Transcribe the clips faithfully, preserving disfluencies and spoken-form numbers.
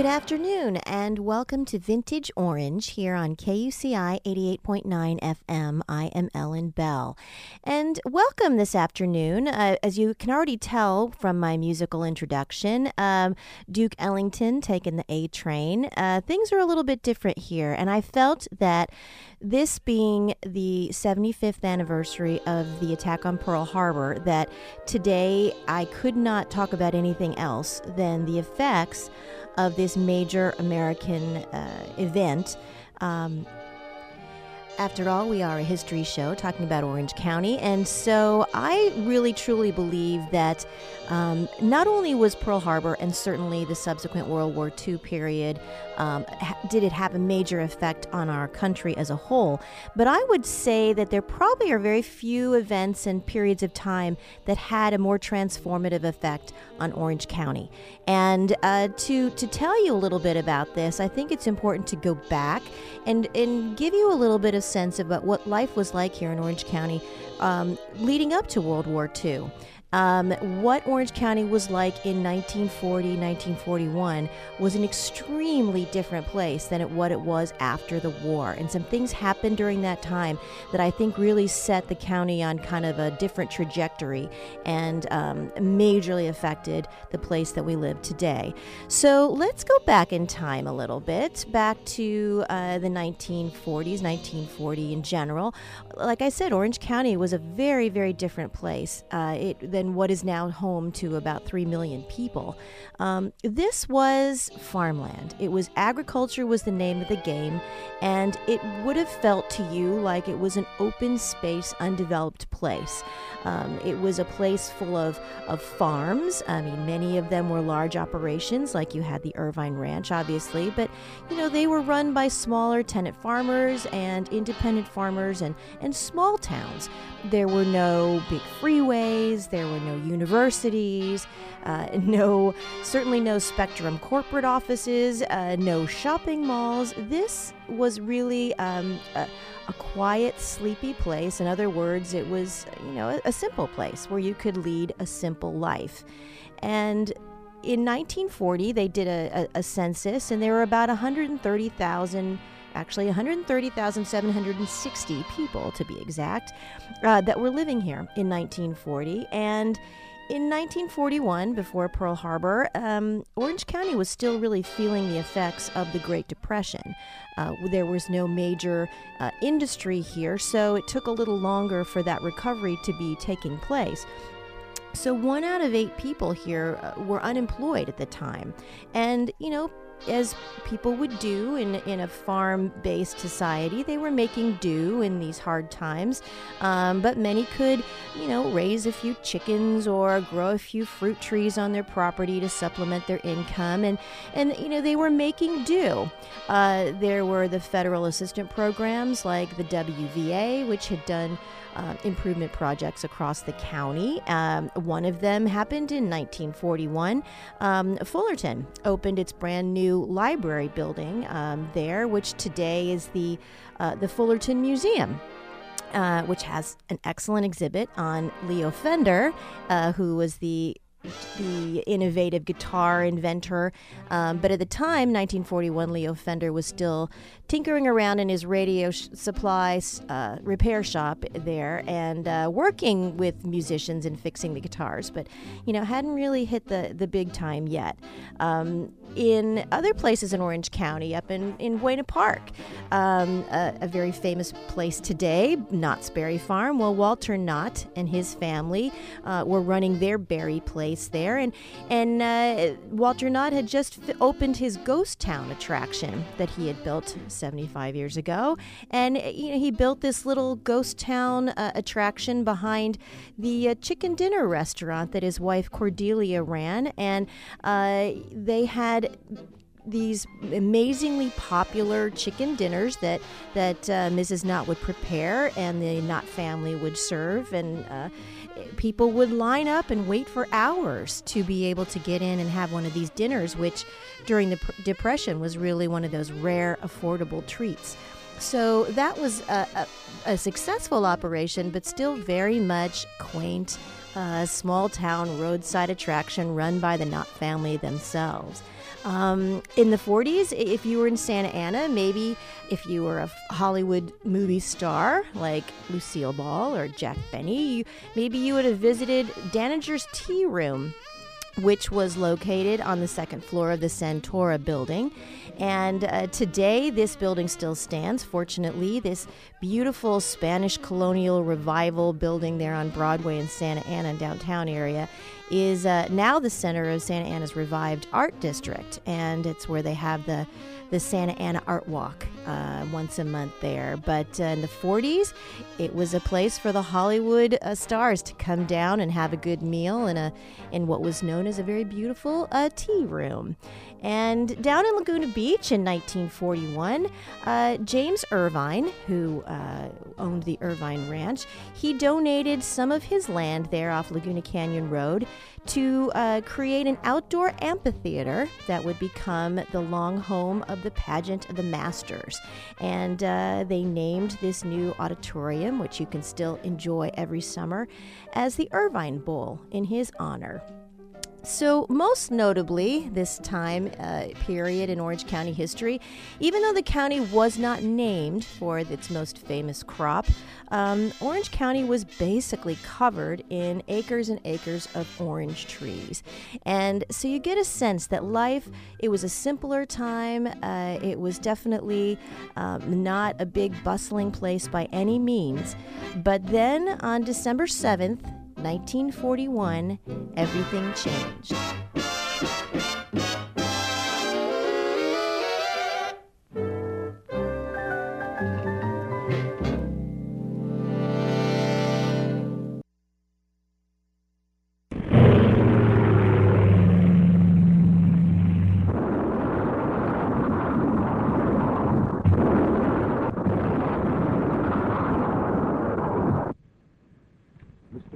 Good afternoon, and welcome to Vintage Orange here on K U C I eighty-eight point nine F M. I am Ellen Bell. And welcome this afternoon. Uh, as you can already tell from my musical introduction, um, Duke Ellington taking the A train. Uh, things are a little bit different here, and I felt that this being the seventy-fifth anniversary of the attack on Pearl Harbor, that today I could not talk about anything else than the effects of this major American uh, event. Um, after all, we are a history show talking about Orange County, and so I really truly believe that um, not only was Pearl Harbor and certainly the subsequent World War Two period, um, ha- did it have a major effect on our country as a whole, but I would say that there probably are very few events and periods of time that had a more transformative effect on Orange County. And uh, to to tell you a little bit about this, I think it's important to go back and, and give you a little bit of sense about what life was like here in Orange County um, leading up to World War Two. Um, what Orange County was like in nineteen forty, nineteen forty-one was an extremely different place than it, what it was after the war. And some things happened during that time that I think really set the county on kind of a different trajectory and um, majorly affected the place that we live today. So let's go back in time a little bit, back to uh, the nineteen forties, nineteen forty in general. Like I said, Orange County was a very, very different place uh, it, than what is now home to about three million people. Um, this was farmland. It was agriculture was the name of the game, and it would have felt to you like it was an open space, undeveloped place. Um, it was a place full of, of farms. I mean, many of them were large operations, like you had the Irvine Ranch, obviously, but, you know, they were run by smaller tenant farmers and independent farmers and, and small towns. There were no big freeways, there were no universities, uh, no, certainly no Spectrum corporate offices, uh, no shopping malls. This was really um, a, a quiet, sleepy place. In other words, it was, you know, a, a simple place where you could lead a simple life. And in nineteen forty, they did a, a, a census, and there were about one hundred thirty thousand actually one hundred thirty thousand seven hundred sixty people to be exact, uh, that were living here in nineteen forty. And in nineteen forty-one, before Pearl Harbor, um, Orange County was still really feeling the effects of the Great Depression. Uh, there was no major uh, industry here, so it took a little longer for that recovery to be taking place. So one out of eight people here uh, were unemployed at the time. And, you know, as people would do in, in a farm-based society, they were making do in these hard times, um, but many could, you know, raise a few chickens or grow a few fruit trees on their property to supplement their income, and, and you know, they were making do. Uh, there were the federal assistance programs like the W V A, which had done Uh, improvement projects across the county. Um, one of them happened in nineteen forty-one. Um, Fullerton opened its brand new library building um, there, which today is the uh, the Fullerton Museum, uh, which has an excellent exhibit on Leo Fender, uh, who was the the innovative guitar inventor. Um, but at the time, nineteen forty-one, Leo Fender was still tinkering around in his radio sh- supply uh, repair shop there and uh, working with musicians and fixing the guitars, but, you know, hadn't really hit the, the big time yet. Um, in other places in Orange County, up in, in Buena Park, um, a, a very famous place today, Knott's Berry Farm. Well, Walter Knott and his family uh, were running their berry place there, and and uh, Walter Knott had just f- opened his ghost town attraction that he had built seventy-five years ago, and you know, he built this little ghost town uh, attraction behind the uh, chicken dinner restaurant that his wife Cordelia ran, and uh, they had these amazingly popular chicken dinners that that uh, Missus Knott would prepare and the Knott family would serve, and uh, people would line up and wait for hours to be able to get in and have one of these dinners, which during the pr- Depression was really one of those rare, affordable treats. So that was a, a, a successful operation, but still very much quaint, a small town roadside attraction run by the Knott family themselves. Um, in the forties, if you were in Santa Ana, maybe if you were a Hollywood movie star like Lucille Ball or Jack Benny, you, maybe you would have visited Daniger's Tea Room, which was located on the second floor of the Santora building. And uh, today, this building still stands, fortunately. This beautiful Spanish colonial revival building there on Broadway in Santa Ana downtown area is uh, now the center of Santa Ana's revived art district. And it's where they have the the Santa Ana Art Walk uh, once a month there. But uh, in the forties, it was a place for the Hollywood uh, stars to come down and have a good meal in a in what was known as a very beautiful uh, tea room. And down in Laguna Beach in nineteen forty-one, uh, James Irvine, who uh, owned the Irvine Ranch, he donated some of his land there off Laguna Canyon Road to uh, create an outdoor amphitheater that would become the long home of the Pageant of the Masters. And uh, they named this new auditorium, which you can still enjoy every summer, as the Irvine Bowl in his honor. So most notably, this time uh, period in Orange County history, even though the county was not named for its most famous crop, um, Orange County was basically covered in acres and acres of orange trees. And so you get a sense that life, it was a simpler time. Uh, it was definitely um, not a big bustling place by any means. But then on December seventh, nineteen forty-one, everything changed.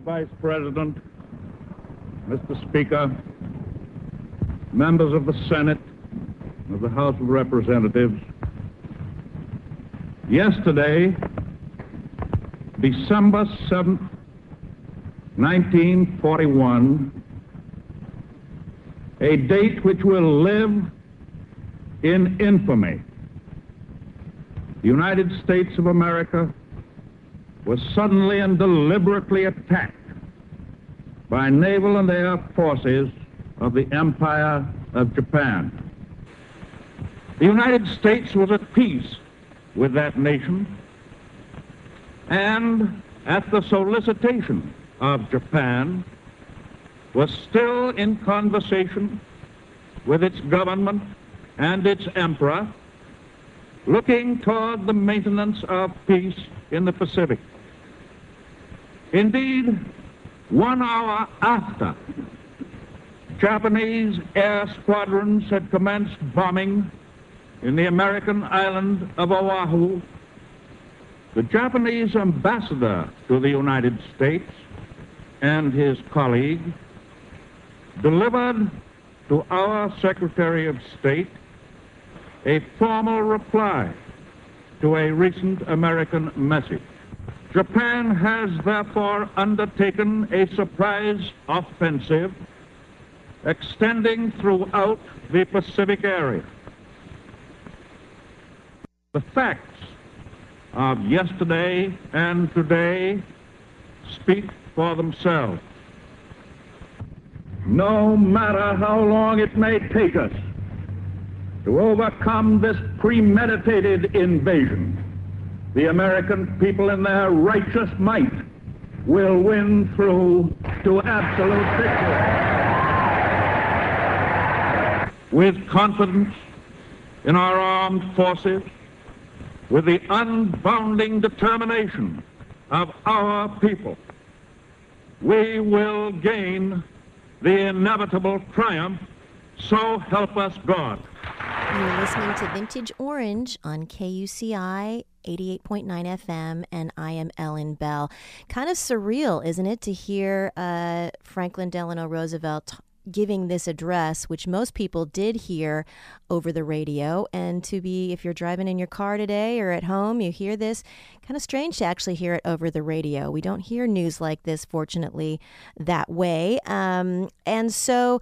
Vice President, Mister Speaker, members of the Senate, of the House of Representatives, yesterday, December seventh, nineteen forty-one, a date which will live in infamy, the United States of America was suddenly and deliberately attacked by naval and air forces of the Empire of Japan. The United States was at peace with that nation, and at the solicitation of Japan, was still in conversation with its government and its emperor, looking toward the maintenance of peace in the Pacific. Indeed, one hour after, Japanese air squadrons had commenced bombing in the American island of Oahu. The Japanese ambassador to the United States and his colleague delivered to our Secretary of State a formal reply to a recent American message. Japan has therefore undertaken a surprise offensive extending throughout the Pacific area. The facts of yesterday and today speak for themselves. No matter how long it may take us to overcome this premeditated invasion, the American people in their righteous might will win through to absolute victory. With confidence in our armed forces, with the unbounding determination of our people, we will gain the inevitable triumph, so help us God. You're listening to Vintage Orange on K U C I eighty-eight point nine F M, and I am Ellen Bell. Kind of surreal, isn't it, to hear uh, Franklin Delano Roosevelt giving this address, which most people did hear over the radio. And to be, if you're driving in your car today or at home, you hear this, kind of strange to actually hear it over the radio. We don't hear news like this, fortunately, that way. Um, and so,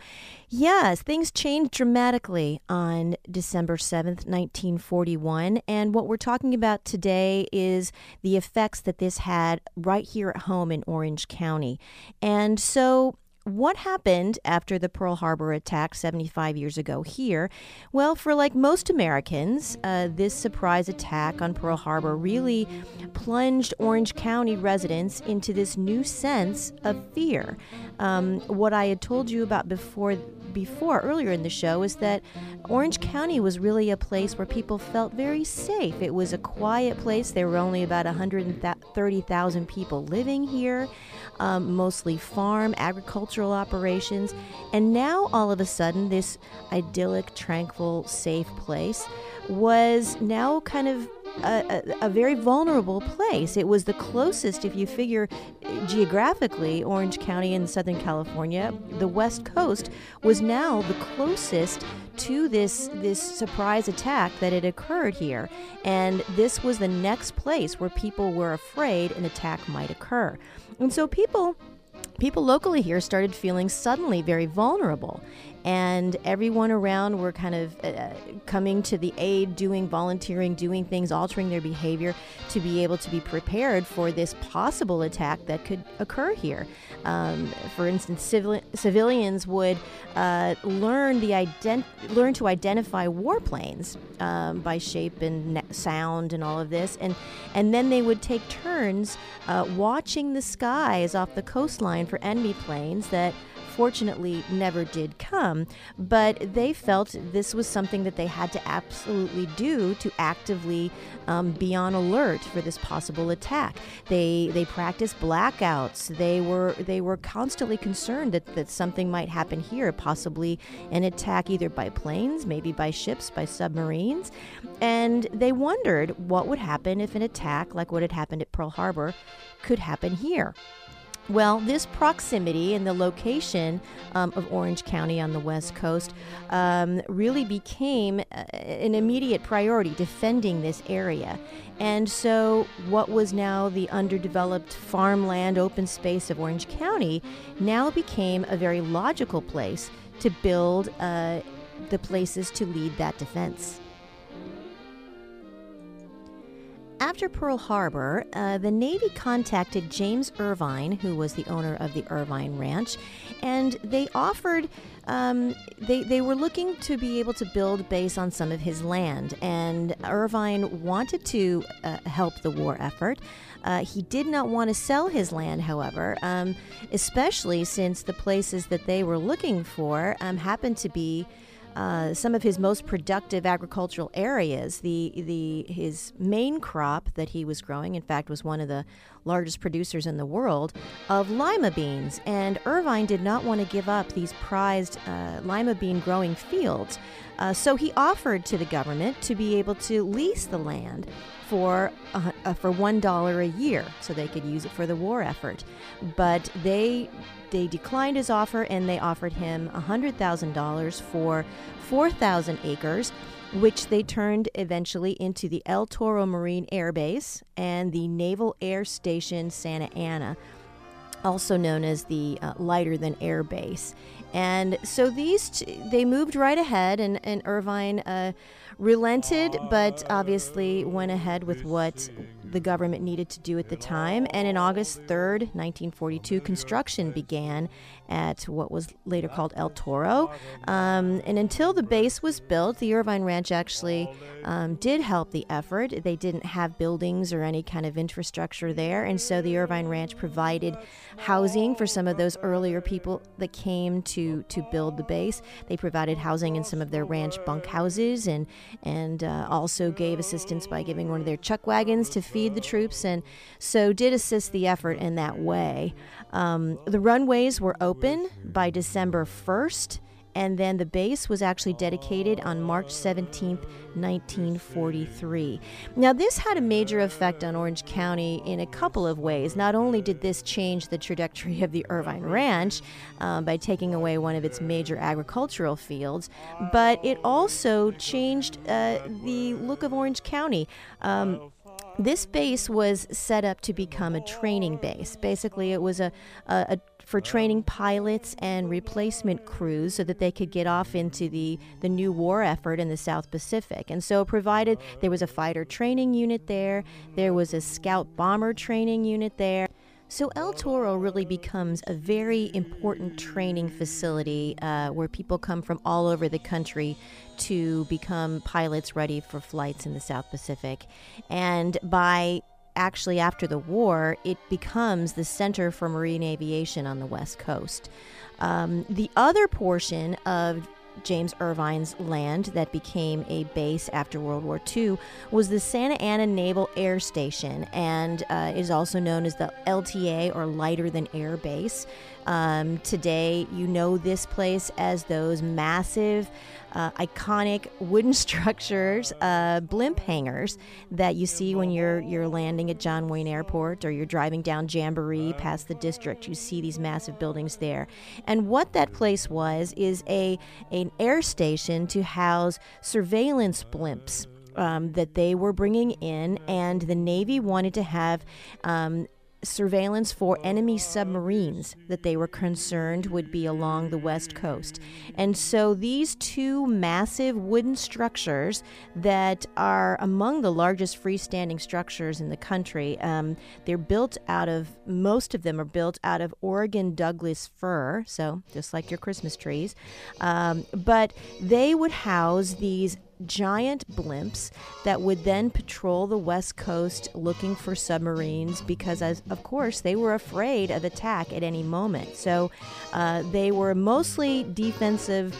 yes, things changed dramatically on December seventh, nineteen forty-one. And what we're talking about today is the effects that this had right here at home in Orange County. And so, what happened after the Pearl Harbor attack seventy-five years ago here? Well, for like most Americans, uh, this surprise attack on Pearl Harbor really plunged Orange County residents into this new sense of fear. Um, what I had told you about before before earlier in the show is that Orange County was really a place where people felt very safe. It was a quiet place. There were only about one hundred thirty thousand people living here, um, mostly farm, agricultural operations. And now all of a sudden this idyllic, tranquil, safe place was now kind of A, a, a very vulnerable place. It was the closest, if you figure geographically, Orange County in Southern California, the West Coast was now the closest to this this surprise attack that had occurred here. And this was the next place where people were afraid an attack might occur. And so people people locally here started feeling suddenly very vulnerable. And everyone around were kind of uh, coming to the aid, doing volunteering, doing things, altering their behavior to be able to be prepared for this possible attack that could occur here. Um, for instance, civil- civilians would uh, learn the ident- learn to identify warplanes um, by shape and ne- sound and all of this, and and then they would take turns uh, watching the skies off the coastline for enemy planes that, fortunately, never did come, but they felt this was something that they had to absolutely do to actively um, be on alert for this possible attack. They they practiced blackouts. They were they were constantly concerned that, that something might happen here, possibly an attack either by planes, maybe by ships, by submarines, and they wondered what would happen if an attack like what had happened at Pearl Harbor could happen here. Well, this proximity and the location um, of Orange County on the West Coast um, really became an immediate priority, defending this area. And so what was now the underdeveloped farmland open space of Orange County now became a very logical place to build uh, the places to lead that defense. After Pearl Harbor, uh, the Navy contacted James Irvine, who was the owner of the Irvine Ranch, and they offered, um, they, they were looking to be able to build a base on some of his land, and Irvine wanted to uh, help the war effort. Uh, he did not want to sell his land, however, um, especially since the places that they were looking for um, happened to be Uh, some of his most productive agricultural areas. The the his main crop that he was growing, in fact, was one of the largest producers in the world of lima beans. And Irvine did not want to give up these prized uh, lima bean growing fields. Uh, so he offered to the government to be able to lease the land for uh, uh, for one dollar a year so they could use it for the war effort. But they they declined his offer, and they offered him one hundred thousand dollars for four thousand acres, which they turned eventually into the El Toro Marine Air Base and the Naval Air Station Santa Ana, also known as the uh, Lighter Than Air Base. And so these, t- they moved right ahead, and, and Irvine uh, relented, but obviously went ahead with what the government needed to do at the time. And on August third, nineteen forty-two, construction began at what was later called El Toro. Um, and until the base was built, the Irvine Ranch actually um, did help the effort. They didn't have buildings or any kind of infrastructure there. And so the Irvine Ranch provided housing for some of those earlier people that came to, to build the base. They provided housing in some of their ranch bunkhouses, and, and uh, also gave assistance by giving one of their chuck wagons to feed the troops, and so did assist the effort in that way. Um, the runways were open by December first, and then the base was actually dedicated on March seventeenth, nineteen forty-three. Now, this had a major effect on Orange County in a couple of ways. Not only did this change the trajectory of the Irvine Ranch um, by taking away one of its major agricultural fields, but it also changed uh, the look of Orange County. Um, This base was set up to become a training base. Basically, it was a, a, a for training pilots and replacement crews so that they could get off into the, the new war effort in the South Pacific. And so it provided there was a fighter training unit there. There was a scout bomber training unit there. So El Toro really becomes a very important training facility uh, where people come from all over the country to become pilots ready for flights in the South Pacific. And by actually after the war, it becomes the center for marine aviation on the West Coast. Um, the other portion of James Irvine's land that became a base after World War Two was the Santa Ana Naval Air Station, and uh, is also known as the L T A, or Lighter Than Air Base. Um, today, you know this place as those massive, uh, iconic wooden structures, uh, blimp hangars that you see when you're you're landing at John Wayne Airport or you're driving down Jamboree past the district. You see these massive buildings there. And what that place was is a an air station to house surveillance blimps um, that they were bringing in, and the Navy wanted to have Um, surveillance for enemy submarines that they were concerned would be along the West Coast. And so these two massive wooden structures that are among the largest freestanding structures in the country, um, they're built out of, most of them are built out of Oregon Douglas fir, so just like your Christmas trees, um, but they would house these giant blimps that would then patrol the West Coast looking for submarines because, as, of course, they were afraid of attack at any moment. So uh, they were mostly defensive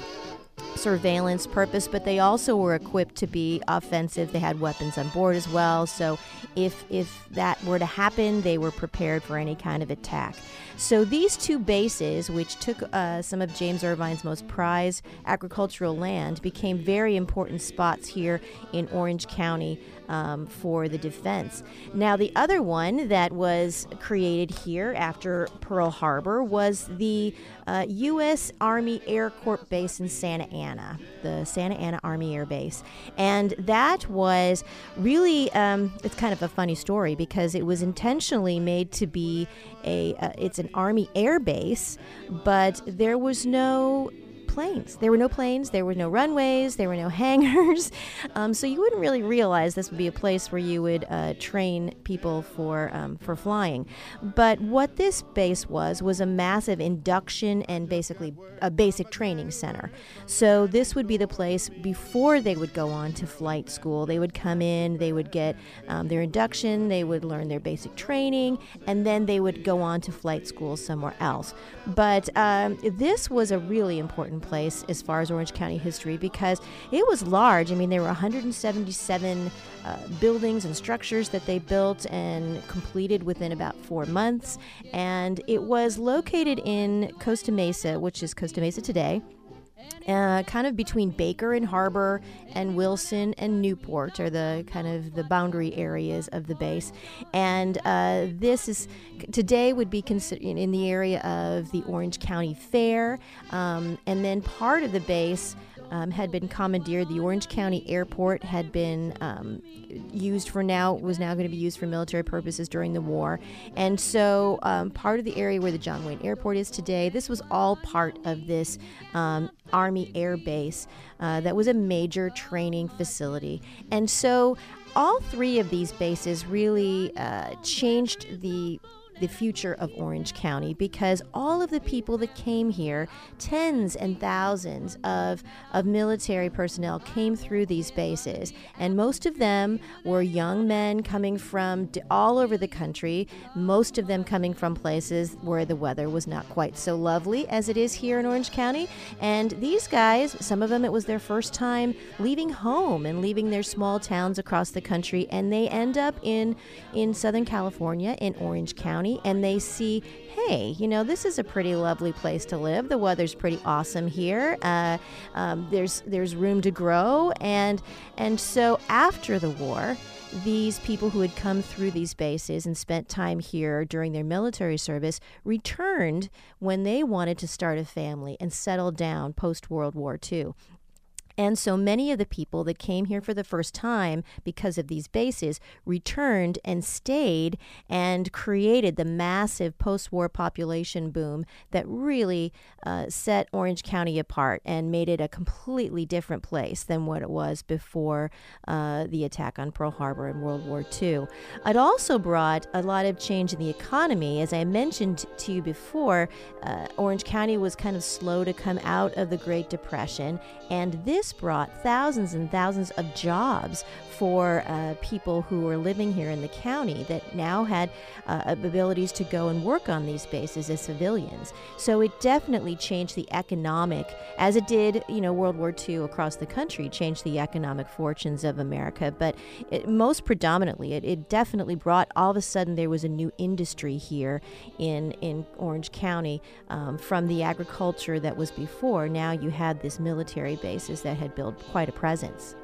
surveillance purpose, but they also were equipped to be offensive. They had weapons on board as well, so if if that were to happen, they were prepared for any kind of attack. So these two bases, which took uh, some of James Irvine's most prized agricultural land, became very important spots here in Orange County um, for the defense. Now, the other one that was created here after Pearl Harbor was the uh, U S Army Air Corps base in Santa Ana. Ana, the Santa Ana Army Air Base. And that was really, um, it's kind of a funny story because it was intentionally made to be a, uh, it's an Army Air Base, but there was no planes. There were no planes, there were no runways, there were no hangars. Um, so you wouldn't really realize this would be a place where you would uh, train people for um, for flying. But what this base was, was a massive induction and basically a basic training center. So this would be the place before they would go on to flight school. They would come in, they would get um, their induction, they would learn their basic training, and then they would go on to flight school somewhere else. But um, this was a really important place as far as Orange County history because it was large. I mean, there were one hundred seventy-seven uh, buildings and structures that they built and completed within about four months. And it was located in Costa Mesa, which is Costa Mesa today, uh, kind of between Baker and Harbor and Wilson and Newport are the kind of the boundary areas of the base. And uh, this is today would be considered in the area of the Orange County Fair. Um, and then part of the base um, had been commandeered. The Orange County Airport had been um, used for now, was now going to be used for military purposes during the war. And so um, part of the area where the John Wayne Airport is today, this was all part of this um, Army Air Base uh, that was a major training facility. And so all three of these bases really uh, changed the the future of Orange County because all of the people that came here, tens and thousands of, of military personnel came through these bases, and most of them were young men coming from all over the country, most of them coming from places where the weather was not quite so lovely as it is here in Orange County. And these guys, some of them, it was their first time leaving home and leaving their small towns across the country, and they end up in, in Southern California, in Orange County, County, and they see, hey, you know, this is a pretty lovely place to live. The weather's pretty awesome here. Uh, um, there's there's room to grow, and and so after the war, these people who had come through these bases and spent time here during their military service returned when they wanted to start a family and settle down post-World War Two. And so many of the people that came here for the first time because of these bases returned and stayed and created the massive post-war population boom that really uh, set Orange County apart and made it a completely different place than what it was before uh, the attack on Pearl Harbor in World War Two. It also brought a lot of change in the economy. As I mentioned to you before, uh, Orange County was kind of slow to come out of the Great Depression, and this This brought thousands and thousands of jobs for uh, people who were living here in the county that now had uh, abilities to go and work on these bases as civilians. So it definitely changed the economic, as it did, you know, World War Two across the country, changed the economic fortunes of America. But it, most predominantly, it, it definitely brought, all of a sudden there was a new industry here in, in Orange County um, from the agriculture that was before. Now you had this military bases that had built quite a presence.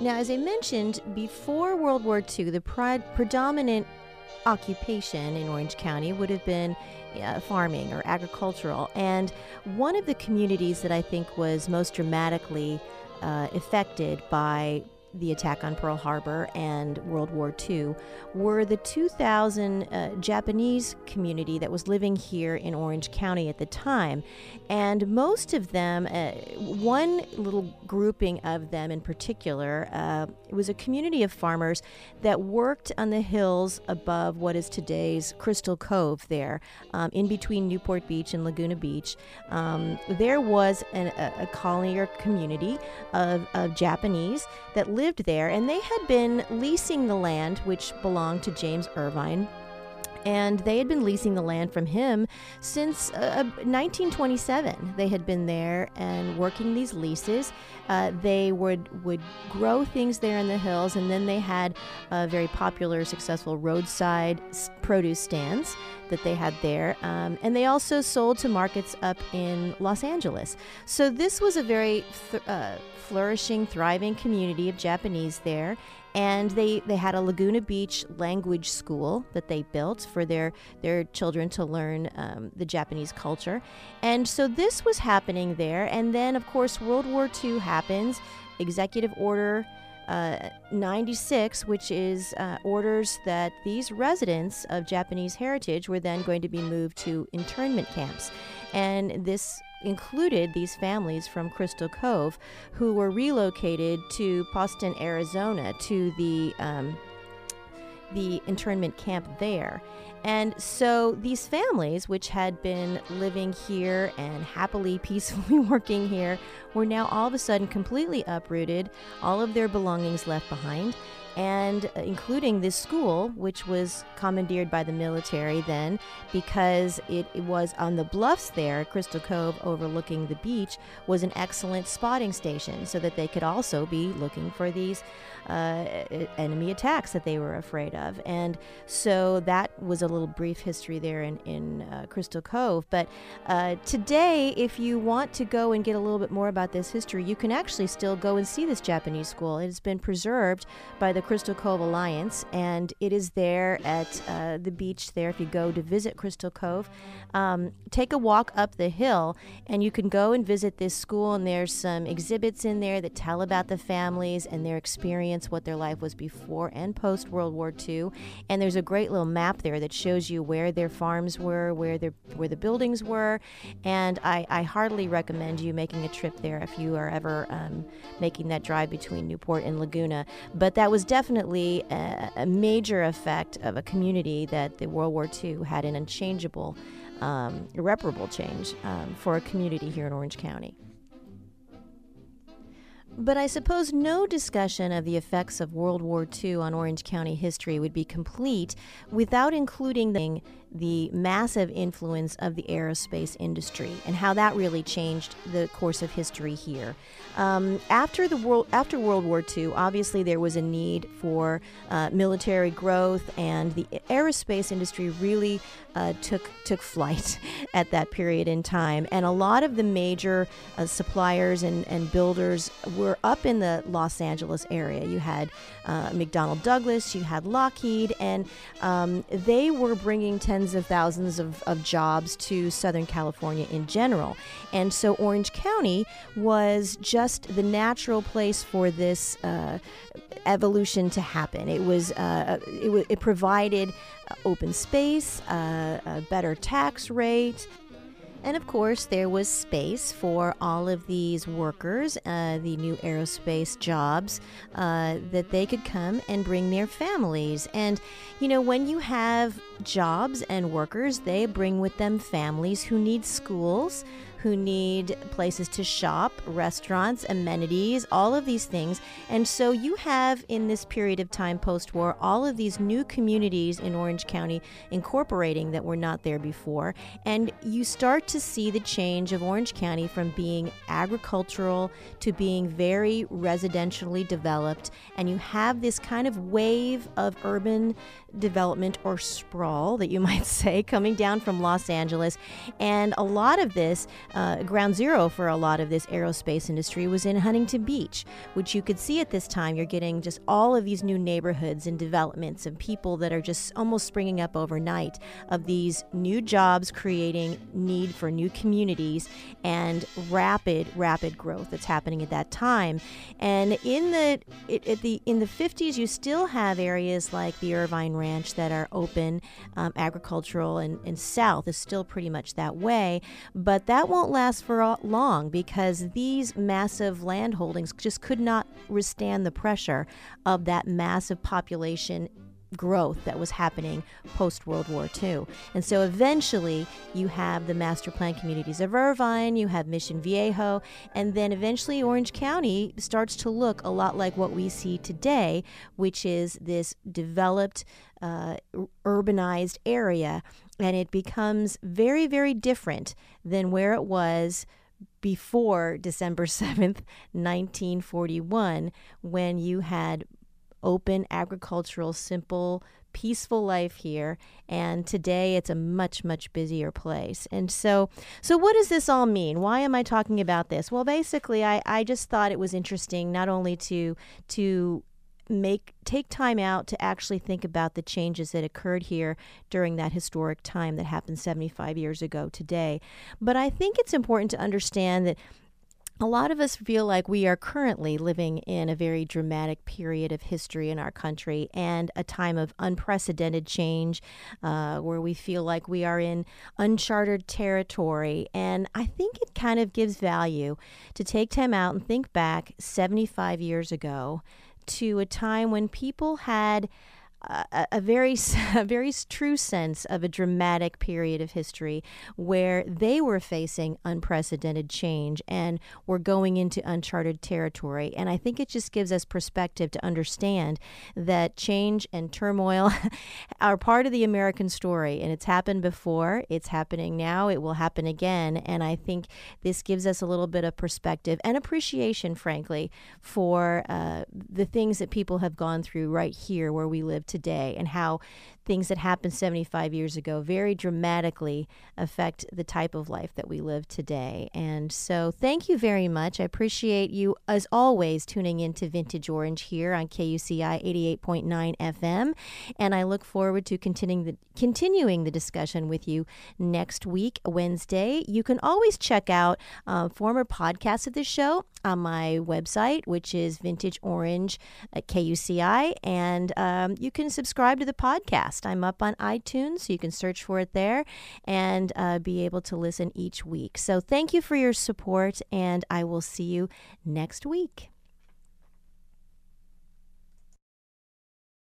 Now, as I mentioned, before World War Two, the pre- predominant occupation in Orange County would have been uh, farming or agricultural. And one of the communities that I think was most dramatically uh, affected by the attack on Pearl Harbor and World War Two were the two thousand uh, Japanese community that was living here in Orange County at the time. And most of them, uh, one little grouping of them in particular, uh, it was a community of farmers that worked on the hills above what is today's Crystal Cove there, um, in between Newport Beach and Laguna Beach. Um, there was an, a, a colony or community of, of Japanese that lived lived there, and they had been leasing the land, which belonged to James Irvine, and they had been leasing the land from him since uh, nineteen twenty-seven. They had been there and working these leases. Uh, they would would grow things there in the hills, and then they had a very popular, successful roadside produce stands that they had there, um, and they also sold to markets up in Los Angeles. So this was a very th- uh, flourishing, thriving community of Japanese there. And they, they had a Laguna Beach language school that they built for their, their children to learn um, the Japanese culture. And so this was happening there. And then, of course, World War Two happens. Executive Order uh, ninety-six, which is uh, orders that these residents of Japanese heritage were then going to be moved to internment camps. And this included these families from Crystal Cove who were relocated to Poston, Arizona, to the um, the internment camp there. And so these families, which had been living here and happily, peacefully working here, were now all of a sudden completely uprooted, all of their belongings left behind, and including this school, which was commandeered by the military then, because it, it was on the bluffs there. Crystal Cove, overlooking the beach, was an excellent spotting station so that they could also be looking for these uh, enemy attacks that they were afraid of. And so that was a little brief history there in, in uh, Crystal Cove. But uh, today, if you want to go and get a little bit more about this history, you can actually still go and see this Japanese school. It has been preserved by the Crystal Cove Alliance, and it is there at uh, the beach there. If you go to visit Crystal Cove, um, take a walk up the hill, and you can go and visit this school, and there's some exhibits in there that tell about the families and their experience, what their life was before and post World War Two. And there's a great little map there that shows you where their farms were, where their where the buildings were, and I, I heartily recommend you making a trip there if you are ever um, making that drive between Newport and Laguna. But that was definitely a, a major effect of a community that the World War Two had an unchangeable, um, irreparable change um, for a community here in Orange County. But I suppose no discussion of the effects of World War Two on Orange County history would be complete without including the the massive influence of the aerospace industry and how that really changed the course of history here. Um, after the world, after World War Two, obviously there was a need for uh, military growth, and the aerospace industry really uh, took took flight at that period in time. And a lot of the major uh, suppliers and, and builders were up in the Los Angeles area. You had uh, McDonnell Douglas, you had Lockheed, and um, they were bringing tens of thousands of, of jobs to Southern California in general. And so Orange County was just the natural place for this uh, evolution to happen. It was uh, it, w- it provided open space, uh, a better tax rate. And of course, there was space for all of these workers, uh, the new aerospace jobs, uh, that they could come and bring their families. And, you know, when you have jobs and workers, they bring with them families who need schools, who need places to shop, restaurants, amenities, all of these things. And so you have, in this period of time post-war, all of these new communities in Orange County incorporating that were not there before. And you start to see the change of Orange County from being agricultural to being very residentially developed. And you have this kind of wave of urban development, or sprawl that you might say, coming down from Los Angeles. And a lot of this, Uh, ground zero for a lot of this aerospace industry was in Huntington Beach, which you could see at this time. You're getting just all of these new neighborhoods and developments and people that are just almost springing up overnight, of these new jobs creating need for new communities and rapid, rapid growth that's happening at that time. And in the it, at the in the fifties, you still have areas like the Irvine Ranch that are open, um, agricultural, and, and south is still pretty much that way. But that won't last for long, because these massive land holdings just could not withstand the pressure of that massive population growth that was happening post-World War Two. And so eventually you have the master plan communities of Irvine, you have Mission Viejo, and then eventually Orange County starts to look a lot like what we see today, which is this developed, uh, urbanized area. And it becomes very, very different than where it was before December seventh, nineteen forty-one, when you had open, agricultural, simple, peaceful life here. And today it's a much, much busier place. And so so what does this all mean? Why am I talking about this? Well, basically, I, I just thought it was interesting not only to to make take time out to actually think about the changes that occurred here during that historic time that happened seventy-five years ago today. But I think it's important to understand that a lot of us feel like we are currently living in a very dramatic period of history in our country, and a time of unprecedented change, uh, where we feel like we are in uncharted territory. And I think it kind of gives value to take time out and think back seventy-five years ago to a time when people had a, a very a very true sense of a dramatic period of history where they were facing unprecedented change and were going into uncharted territory. And I think it just gives us perspective to understand that change and turmoil are part of the American story, and it's happened before, it's happening now, it will happen again. And I think this gives us a little bit of perspective and appreciation, frankly, for uh, the things that people have gone through right here where we live today. today and how things that happened seventy-five years ago very dramatically affect the type of life that we live today. And so thank you very much. I appreciate you, as always, tuning in to Vintage Orange here on K U C I eighty-eight point nine F M. And I look forward to continuing the, continuing the discussion with you next week, Wednesday. You can always check out uh, former podcasts of this show on my website, which is Vintage Orange at K U C I. And um, you can subscribe to the podcast. I'm up on iTunes, so you can search for it there and uh, be able to listen each week. So thank you for your support, and I will see you next week.